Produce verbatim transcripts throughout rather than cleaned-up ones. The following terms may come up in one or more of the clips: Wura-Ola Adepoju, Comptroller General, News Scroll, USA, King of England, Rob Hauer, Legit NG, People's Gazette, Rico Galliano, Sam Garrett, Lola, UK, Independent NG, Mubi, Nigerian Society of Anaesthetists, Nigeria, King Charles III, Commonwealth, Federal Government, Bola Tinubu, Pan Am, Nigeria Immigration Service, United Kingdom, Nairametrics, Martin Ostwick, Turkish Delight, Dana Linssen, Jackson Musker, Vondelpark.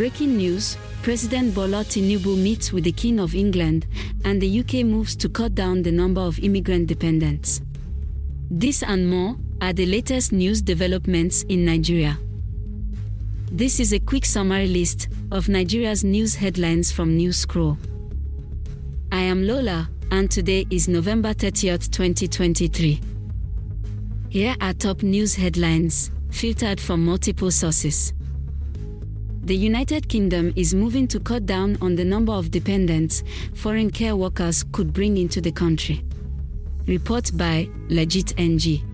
Breaking news, President Bola Tinubu meets with the King of England, and the U K moves to cut down the number of immigrant dependents. This and more are the latest news developments in Nigeria. This is a quick summary list of Nigeria's news headlines from News Scroll. I am Lola, and today is November thirtieth, twenty twenty-three. Here are top news headlines, filtered from multiple sources. The United Kingdom is moving to cut down on the number of dependents foreign care workers could bring into the country. Report by Legit N G.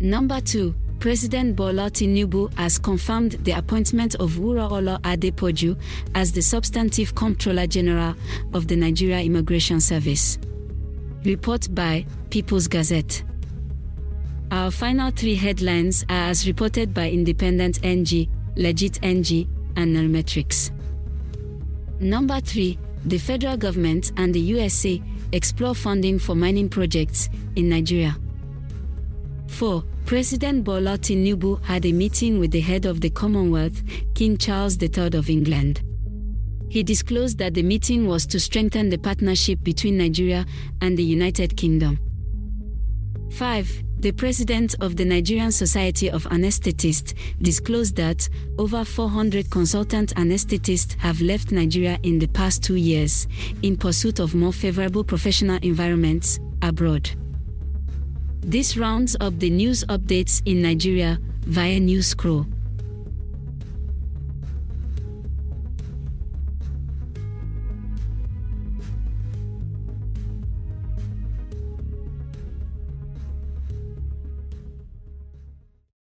Number two, President Bola Tinubu has confirmed the appointment of Wura-Ola Adepoju as the substantive Comptroller General of the Nigeria Immigration Service. Report by People's Gazette. Our final three headlines are as reported by Independent N G, Legit N G, and Nairametrics. Number three, the Federal Government and the U S A explore funding for mining projects in Nigeria. four. President Bola Tinubu had a meeting with the head of the Commonwealth, King Charles the Third of England. He disclosed that the meeting was to strengthen the partnership between Nigeria and the United Kingdom. five. The president of the Nigerian Society of Anaesthetists disclosed that over four hundred consultant anaesthetists have left Nigeria in the past two years in pursuit of more favorable professional environments abroad. This rounds up the news updates in Nigeria via News Scroll.